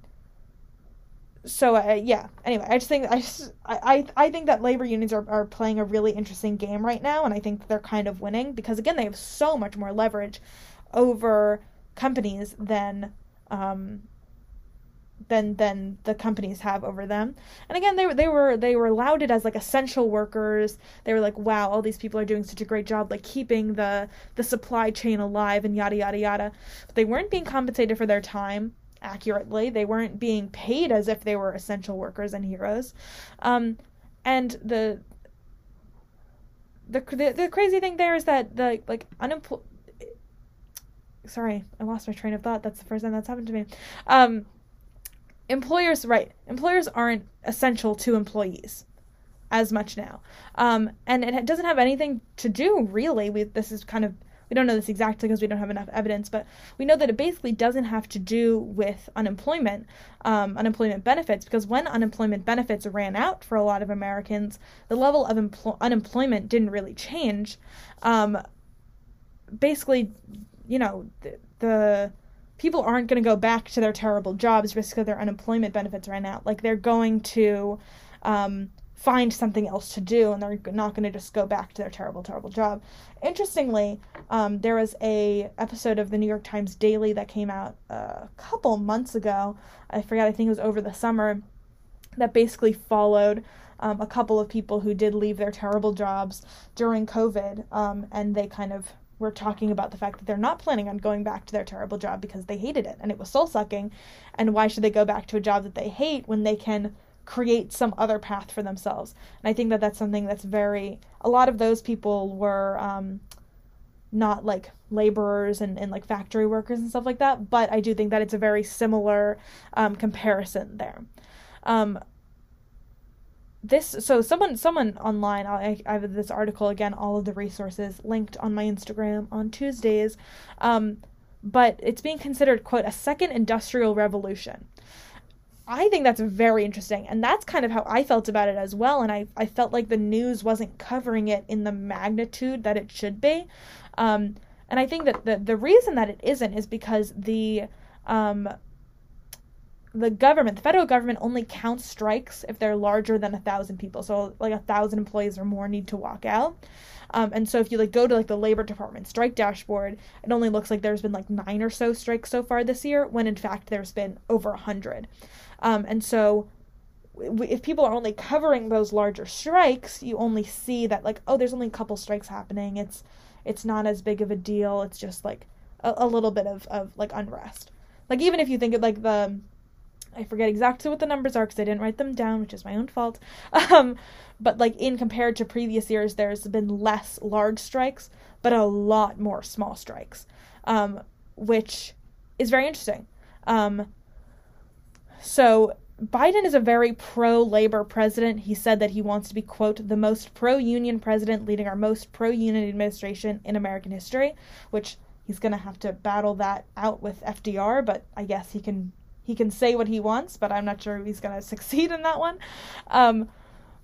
so uh, yeah, anyway, I just think I, just, I I I think that labor unions are, are playing a really interesting game right now, and I think they're kind of winning because, again, they have so much more leverage over companies than um than than the companies have over them. And again, they they were they were lauded as like essential workers. They were like, wow, all these people are doing such a great job, like keeping the the supply chain alive and yada yada yada. But they weren't being compensated for their time accurately. They weren't being paid as if they were essential workers and heroes. Um, and the the the, the crazy thing there is that the like unemployed. Sorry, I lost my train of thought. That's the first time that's happened to me. Um. Employers, right, employers aren't essential to employees. as much now. Um, and it doesn't have anything to do, really. We, this is kind of, we don't know this exactly because we don't have enough evidence, but we know that it basically doesn't have to do with unemployment, um, unemployment benefits, because when unemployment benefits ran out for a lot of Americans, the level of empl- unemployment didn't really change. Um, basically, you know, the, the people aren't going to go back to their terrible jobs just because their unemployment benefits ran out. Like, they're going to um, find something else to do, and they're not going to just go back to their terrible, terrible job. Interestingly, um, there was a episode of the New York Times Daily that came out a couple months ago. I forgot, I think it was over the summer, that basically followed um, a couple of people who did leave their terrible jobs during COVID, um, and they kind of we're talking about the fact that they're not planning on going back to their terrible job because they hated it and it was soul-sucking, and why should they go back to a job that they hate when they can create some other path for themselves? And I think that that's something that's very, a lot of those people were um, not like laborers and, and like factory workers and stuff like that, but I do think that it's a very similar um, comparison there. Um, This so someone someone online, I, I have this article, again, all of the resources linked on my Instagram on Tuesdays, um, but it's being considered, quote, a second industrial revolution. I think that's very interesting, and that's kind of how I felt about it as well, and I, I felt like the news wasn't covering it in the magnitude that it should be, um, and I think that the, the reason that it isn't is because the... Um, the government, the federal government, only counts strikes if they're larger than a thousand people. So like a thousand employees or more need to walk out. Um, and so if you like go to like the Labor Department strike dashboard, it only looks like there's been like nine or so strikes so far this year, when in fact there's been over a hundred. Um, and so w- if people are only covering those larger strikes, you only see that like, oh, there's only a couple strikes happening. It's, it's not as big of a deal. It's just like a, a little bit of, of like unrest. Like even if you think of like the, I forget exactly what the numbers are because I didn't write them down, which is my own fault. Um, but like in compared to previous years, there's been less large strikes, but a lot more small strikes, um, which is very interesting. Um, so Biden is a very pro-labor president. He said that he wants to be, quote, the most pro-union president leading our most pro-union administration in American history, which he's going to have to battle that out with F D R, but I guess he can... He can say what he wants, but I'm not sure if he's going to succeed in that one. Um,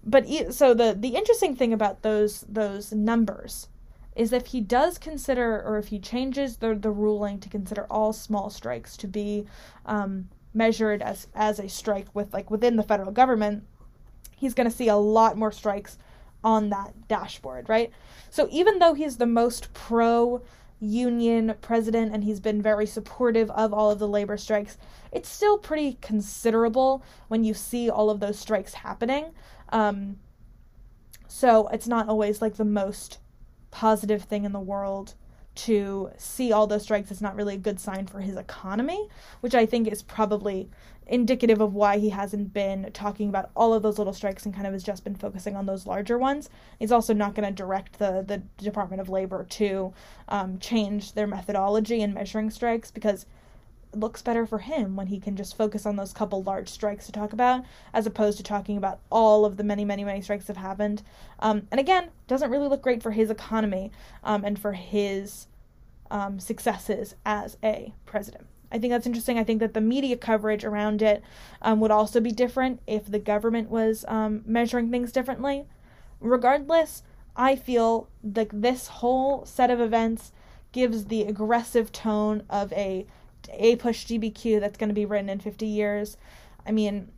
but e- so the, the interesting thing about those those numbers is if he does consider, or if he changes the the ruling to consider all small strikes to be um, measured as as a strike with like within the federal government, he's going to see a lot more strikes on that dashboard, right? So even though he's the most pro union president and he's been very supportive of all of the labor strikes, it's still pretty considerable when you see all of those strikes happening. Um, so it's not always like the most positive thing in the world to see all those strikes. It's not really a good sign for his economy, which I think is probably indicative of why he hasn't been talking about all of those little strikes and kind of has just been focusing on those larger ones. He's also not going to direct the, the Department of Labor to um, change their methodology in measuring strikes, because it looks better for him when he can just focus on those couple large strikes to talk about, as opposed to talking about all of the many, many, many strikes that have happened. Um, and again, doesn't really look great for his economy um, and for his um, successes as a president. I think that's interesting. I think that the media coverage around it um, would also be different if the government was um, measuring things differently. Regardless, I feel like this whole set of events gives the aggressive tone of a a push G B Q that's going to be written in fifty years. I mean,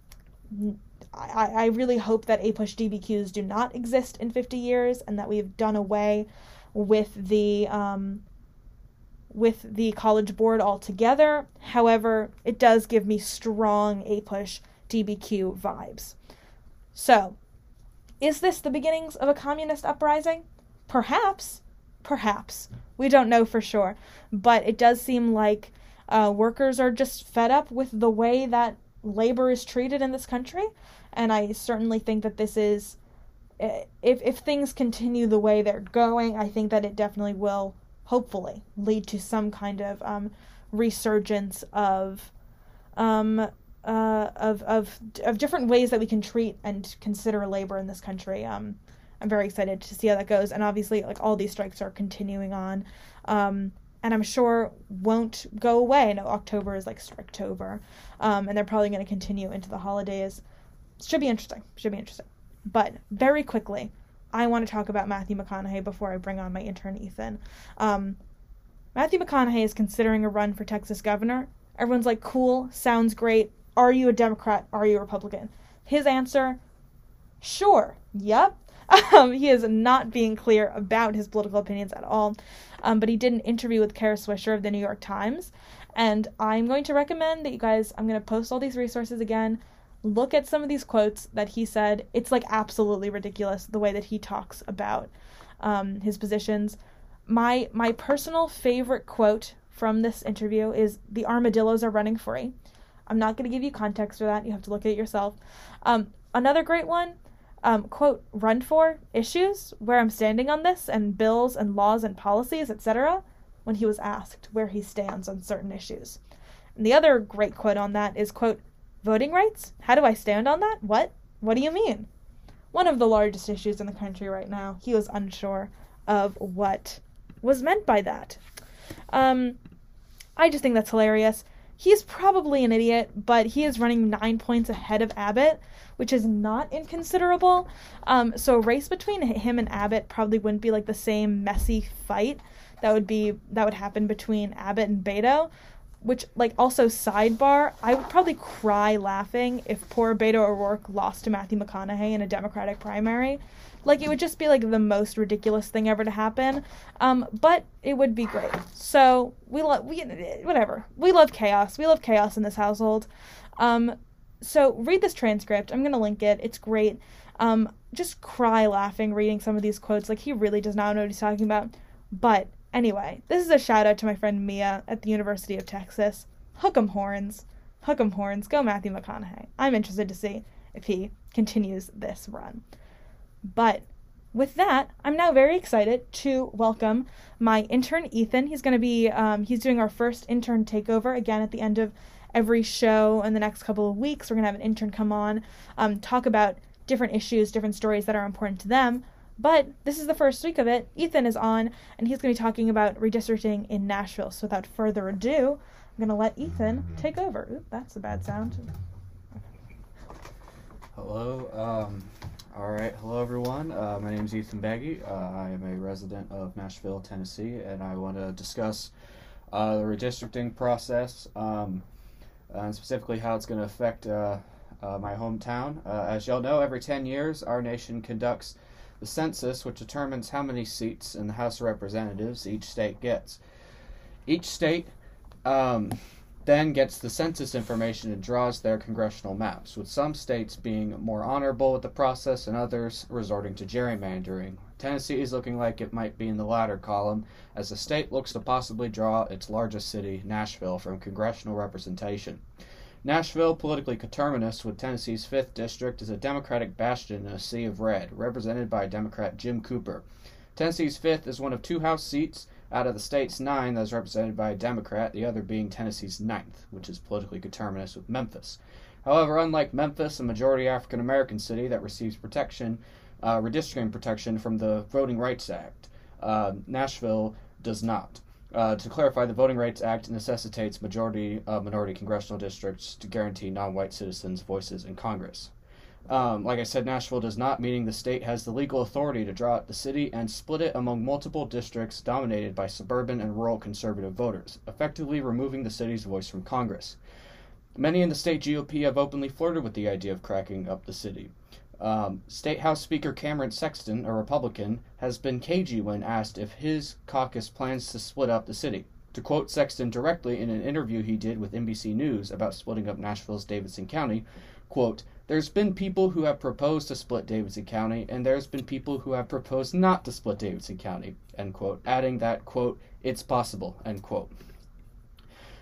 I, I really hope that a push G B Qs do not exist in fifty years and that we have done away with the um, with the College Board altogether. However, it does give me strong a push G B Q vibes. So, is this the beginnings of a communist uprising? Perhaps, perhaps. We don't know for sure, but it does seem like Uh, workers are just fed up with the way that labor is treated in this country, and I certainly think that this is, if if things continue the way they're going, I think that it definitely will, hopefully, lead to some kind of um, resurgence of um, uh, of of of different ways that we can treat and consider labor in this country. Um, I'm very excited to see how that goes, and obviously, like, all these strikes are continuing on, um, and I'm sure won't go away. No, October is like Striketober, um, and they're probably going to continue into the holidays. Should be interesting. Should be interesting. But very quickly, I want to talk about Matthew McConaughey before I bring on my intern, Ethan. Um, Matthew McConaughey is considering a run for Texas governor. Everyone's like, cool, sounds great. Are you a Democrat? Are you a Republican? His answer, sure, yep. Um, he is not being clear about his political opinions at all. Um, but he did an interview with Kara Swisher of the New York Times. And I'm going to recommend that you guys, I'm going to post all these resources again. Look at some of these quotes that he said. It's like absolutely ridiculous the way that he talks about um, his positions. My my personal favorite quote from this interview is, the armadillos are running free. I'm not going to give you context for that. You have to look at it yourself. Um, another great one, um, quote, run for issues, where I'm standing on this, and bills and laws and policies, et cetera, when he was asked where he stands on certain issues. And the other great quote on that is, quote, voting rights? How do I stand on that? What? What do you mean? One of the largest issues in the country right now. He was unsure of what was meant by that. Um, I just think that's hilarious. He's probably an idiot, but he is running nine points ahead of Abbott, which is not inconsiderable. Um, so a race between him and Abbott probably wouldn't be like the same messy fight that would be that would happen between Abbott and Beto. Which, like, also, sidebar, I would probably cry laughing if poor Beto O'Rourke lost to Matthew McConaughey in a Democratic primary. Like, it would just be, like, the most ridiculous thing ever to happen. Um, but it would be great. So, we love, we, whatever. We love chaos. We love chaos in this household. Um, so, read this transcript. I'm going to link it. It's great. Um, just cry laughing reading some of these quotes. Like, he really does not know what he's talking about. But anyway, this is a shout out to my friend Mia at the University of Texas. Hook 'em horns. Hook 'em horns. Go Matthew McConaughey. I'm interested to see if he continues this run. But with that, I'm now very excited to welcome my intern, Ethan. He's going to be, um, he's doing our first intern takeover again at the end of every show in the next couple of weeks. We're going to have an intern come on, um, talk about different issues, different stories that are important to them. But this is the first week of it. Ethan is on, and he's going to be talking about redistricting in Nashville. So without further ado, I'm going to let Ethan take over. Ooh, that's a bad sound. Hello. Um, all right. Hello, everyone. Uh, my name is Ethan Baggy. Uh, I am a resident of Nashville, Tennessee, and I want to discuss uh, the redistricting process, um, and specifically how it's going to affect uh, uh, my hometown. Uh, as y'all know, every ten years, our nation conducts the census, which determines how many seats in the House of Representatives each state gets. Each state um, then gets the census information and draws their congressional maps, with some states being more honorable with the process and others resorting to gerrymandering. Tennessee is looking like it might be in the latter column, as the state looks to possibly draw its largest city, Nashville, from congressional representation. Nashville, politically coterminous with Tennessee's fifth District, is a Democratic bastion in a sea of red, represented by Democrat Jim Cooper. Tennessee's fifth is one of two House seats out of the state's nine that is represented by a Democrat, the other being Tennessee's ninth, which is politically coterminous with Memphis. However, unlike Memphis, a majority African-American city that receives protection, uh, redistricting protection from the Voting Rights Act, uh, Nashville does not. Uh, to clarify, the Voting Rights Act necessitates majority uh, minority congressional districts to guarantee non-white citizens voices in Congress. Um, like I said, Nashville does not, meaning the state has the legal authority to draw out the city and split it among multiple districts dominated by suburban and rural conservative voters, effectively removing the city's voice from Congress. Many in the state G O P have openly flirted with the idea of cracking up the city. Um, State House Speaker Cameron Sexton, a Republican, has been cagey when asked if his caucus plans to split up the city. To quote Sexton directly in an interview he did with N B C News about splitting up Nashville's Davidson County, quote, "There's been people who have proposed to split Davidson County, and there's been people who have proposed not to split Davidson County," end quote, adding that, quote, "it's possible," end quote.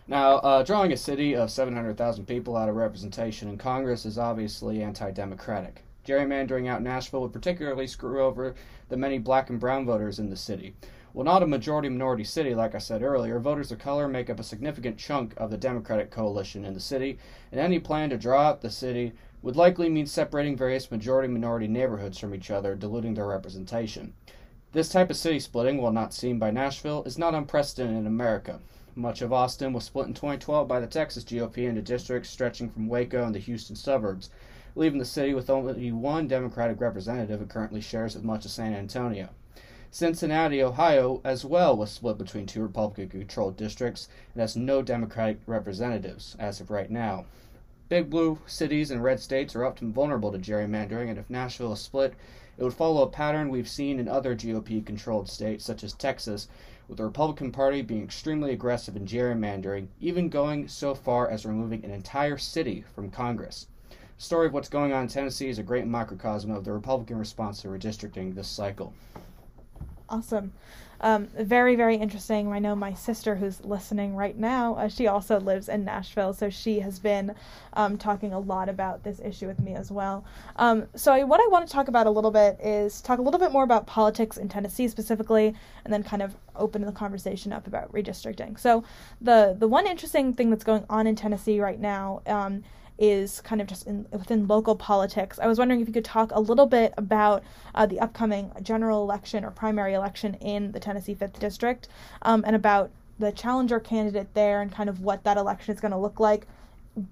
Now, uh, drawing a city of seven hundred thousand people out of representation in Congress is obviously anti-democratic. Gerrymandering out Nashville would particularly screw over the many black and brown voters in the city. While not a majority-minority city, like I said earlier, voters of color make up a significant chunk of the Democratic coalition in the city, and any plan to draw up the city would likely mean separating various majority-minority neighborhoods from each other, diluting their representation. This type of city splitting, while not seen by Nashville, is not unprecedented in America. Much of Austin was split in twenty twelve by the Texas G O P into districts stretching from Waco and the Houston suburbs, leaving the city with only one Democratic representative it currently shares with much of San Antonio. Cincinnati, Ohio, as well was split between two Republican-controlled districts and has no Democratic representatives, as of right now. Big blue cities and red states are often vulnerable to gerrymandering, and if Nashville is split, it would follow a pattern we've seen in other G O P-controlled states, such as Texas, with the Republican Party being extremely aggressive in gerrymandering, even going so far as removing an entire city from Congress. The story of what's going on in Tennessee is a great microcosm of the Republican response to redistricting this cycle. Awesome. Um, very, very interesting. I know my sister who's listening right now, uh, she also lives in Nashville, so she has been um, talking a lot about this issue with me as well. Um, so I, what I want to talk about a little bit is talk a little bit more about politics in Tennessee specifically, and then kind of open the conversation up about redistricting. So the, the one interesting thing that's going on in Tennessee right now um, is kind of just in, within local politics. I was wondering if you could talk a little bit about uh, the upcoming general election or primary election in the Tennessee fifth District um, and about the challenger candidate there and kind of what that election is going to look like.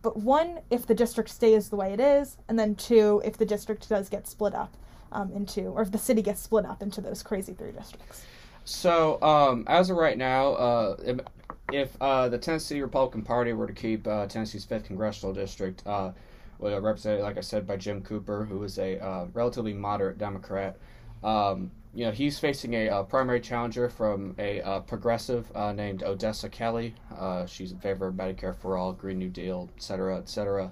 But one, if the district stays the way it is, and then two, if the district does get split up um, into, or if the city gets split up into those crazy three districts. So um, as of right now, uh, it- If uh, the Tennessee Republican Party were to keep uh, Tennessee's fifth Congressional District, uh, represented, like I said, by Jim Cooper, who is a uh, relatively moderate Democrat, um, you know, he's facing a uh, primary challenger from a uh, progressive uh, named Odessa Kelly. Uh, she's in favor of Medicare for All, Green New Deal, et cetera, et cetera.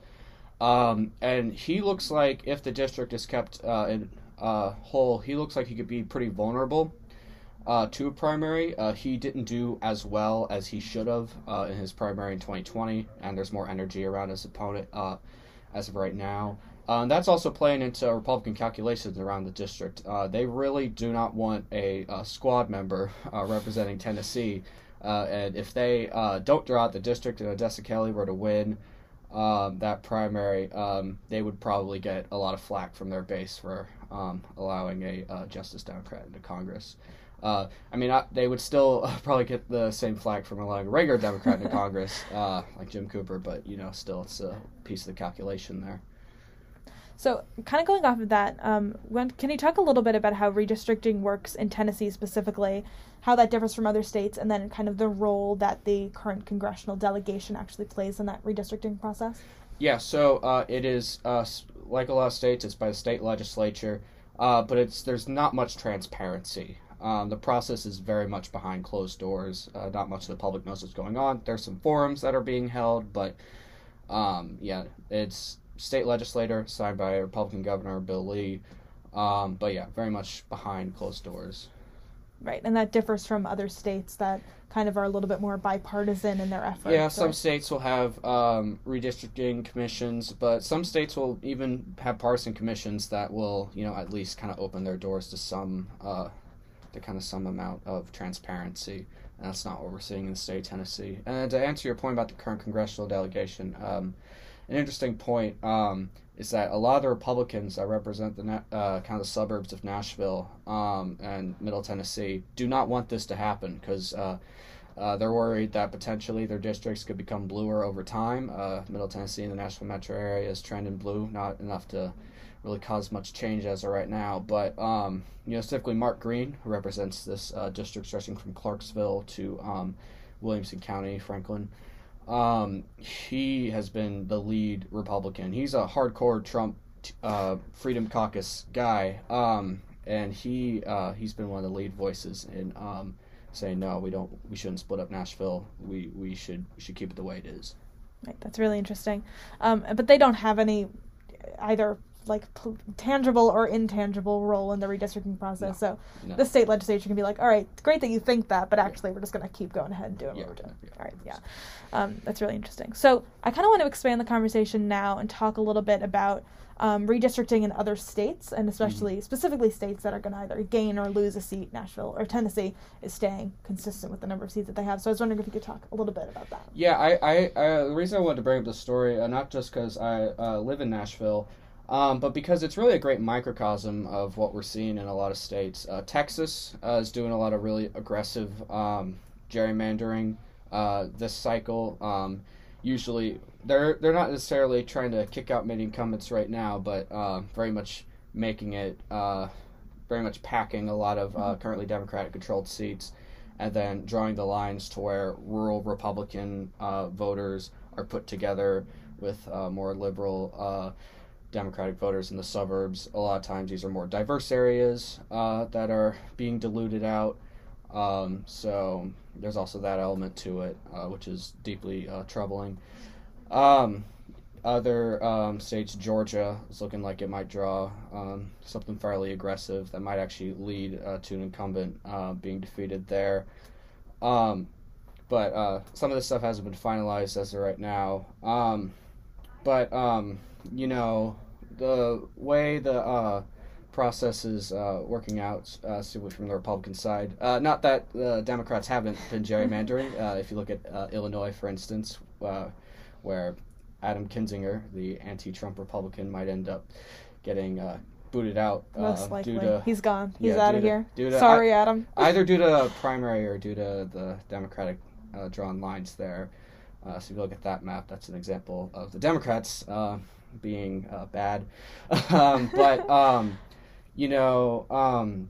Um, and he looks like, if the district is kept uh, in uh, whole, he looks like he could be pretty vulnerable. Uh, to a primary, uh, he didn't do as well as he should have uh, in his primary in twenty twenty, and there's more energy around his opponent uh, as of right now. Um, that's also playing into Republican calculations around the district. Uh, they really do not want a, a squad member uh, representing Tennessee, uh, and if they uh, don't draw out the district and Odessa Kelly were to win um, that primary, um, they would probably get a lot of flack from their base for um, allowing a uh, Justice Democrat into Congress. Uh, I mean, I, they would still probably get the same flag from allowing a regular Democrat in Congress, uh, like Jim Cooper, but, you know, still it's a piece of the calculation there. So kind of going off of that, um, when, can you talk a little bit about how redistricting works in Tennessee specifically, how that differs from other states, and then kind of the role that the current congressional delegation actually plays in that redistricting process? Yeah, so uh, it is, uh, like a lot of states, it's by the state legislature, uh, but it's there's not much transparency. Um, the process is very much behind closed doors. Uh, not much of the public knows what's going on. There's some forums that are being held, but um, yeah, it's state legislator signed by Republican Governor Bill Lee. Um, but yeah, very much behind closed doors. Right, and that differs from other states that kind of are a little bit more bipartisan in their efforts. Yeah, some states will have um, redistricting commissions, but some states will even have partisan commissions that will, you know, at least kind of open their doors to some. Uh, to kind of some amount of transparency, and that's not what we're seeing in the state of Tennessee. And to answer your point about the current congressional delegation, um, an interesting point um, is that a lot of the Republicans that represent the uh, kind of the suburbs of Nashville um, and Middle Tennessee do not want this to happen because uh, uh, they're worried that potentially their districts could become bluer over time. Uh, Middle Tennessee and the Nashville metro area is trending blue, not enough to really cause much change as of right now, but um, you know, specifically Mark Green, who represents this uh, district stretching from Clarksville to um, Williamson County, Franklin, um, he has been the lead Republican. He's a hardcore Trump uh, Freedom Caucus guy, um, and he uh, he's been one of the lead voices in um, saying no, we don't, we shouldn't split up Nashville. We we should we should keep it the way it is. Right, that's really interesting, um, but they don't have any either like pl- tangible or intangible role in the redistricting process. No, so no. The state legislature can be like, all right, great that you think that, but actually yeah. we're just going to keep going ahead and doing yeah, what we're doing. Yeah, all right, yeah. Um, that's really interesting. So I kind of want to expand the conversation now and talk a little bit about um, redistricting in other states, and especially mm-hmm. specifically states that are going to either gain or lose a seat. Nashville or Tennessee is staying consistent with the number of seats that they have. So I was wondering if you could talk a little bit about that. Yeah, I, I uh, the reason I wanted to bring up this story, uh, not just because I uh, live in Nashville, Um, but because it's really a great microcosm of what we're seeing in a lot of states. Uh, Texas uh, is doing a lot of really aggressive um, gerrymandering uh, this cycle. Um, usually, they're they're not necessarily trying to kick out many incumbents right now, but uh, very much making it, uh, very much packing a lot of uh, currently Democratic-controlled seats, and then drawing the lines to where rural Republican uh, voters are put together with uh, more liberal uh Democratic voters in the suburbs. A lot of times these are more diverse areas uh, that are being diluted out. Um, so there's also that element to it, uh, which is deeply uh, troubling. Um, other um, states, Georgia is looking like it might draw um, something fairly aggressive that might actually lead uh, to an incumbent uh, being defeated there. Um, but uh, some of this stuff hasn't been finalized as of right now. Um, but, um, you know... the way the uh, process is uh, working out, uh, from the Republican side, uh, not that the Democrats haven't been gerrymandering. Uh, if you look at uh, Illinois, for instance, uh, where Adam Kinzinger, the anti-Trump Republican, might end up getting uh, booted out. Uh, Most likely. Due to, He's gone. He's yeah, out of here. To, Sorry, I, Adam. Either due to primary or due to the Democratic uh, drawn lines there. Uh, so if you look at that map, that's an example of the Democrats Uh, being uh, bad. um, but, um, you know, um,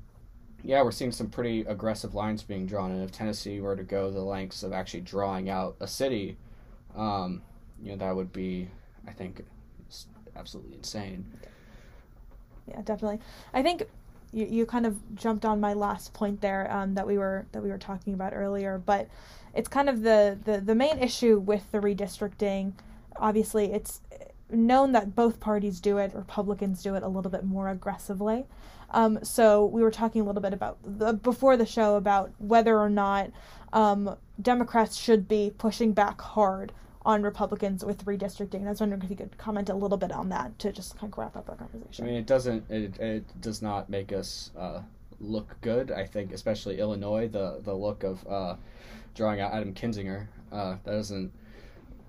yeah, we're seeing some pretty aggressive lines being drawn. And if Tennessee were to go the lengths of actually drawing out a city, um, you know, that would be, I think, absolutely insane. Yeah, definitely. I think you, you kind of jumped on my last point there um, that we were that we were talking about earlier, but it's kind of the, the, the main issue with the redistricting. Obviously, it's known that both parties do it. Republicans do it a little bit more aggressively. Um, so we were talking a little bit about the, before the show about whether or not um, Democrats should be pushing back hard on Republicans with redistricting. And I was wondering if you could comment a little bit on that to just kind of wrap up our conversation. I mean, it doesn't. It, it does not make us uh, look good. I think, especially Illinois, the the look of uh, drawing out Adam Kinzinger. Uh, that doesn't.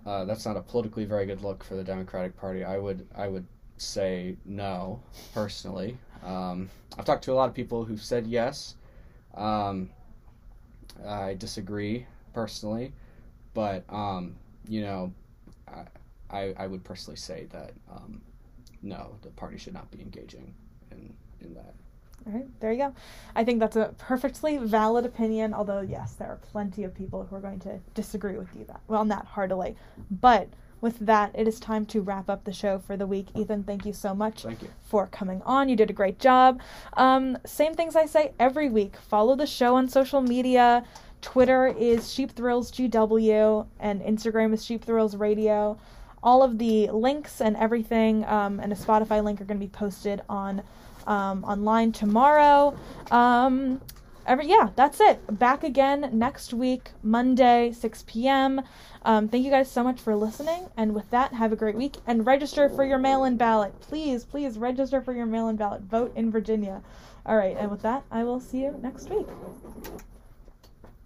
Uh, that's not a politically very good look for the Democratic Party. I would I would say no, personally. Um, I've talked to a lot of people who've said yes. Um, I disagree, personally. But, um, you know, I, I I would personally say that, um, no, the party should not be engaging in, in that. All right, there you go. I think that's a perfectly valid opinion, although, yes, there are plenty of people who are going to disagree with you that, well, not heartily. But with that, it is time to wrap up the show for the week. Ethan, thank you so much thank you. for coming on. You did a great job. Um, same things I say every week. Follow the show on social media. Twitter is Sheep Thrills G W, and Instagram is Sheep Thrills Radio. All of the links and everything um, and a Spotify link are going to be posted on Um, online tomorrow. Um, every, yeah, that's it. Back again next week, Monday, six p.m. Um, thank you guys so much for listening. And with that, have a great week. And register for your mail-in ballot. Please, please register for your mail-in ballot. Vote in Virginia. All right. And with that, I will see you next week.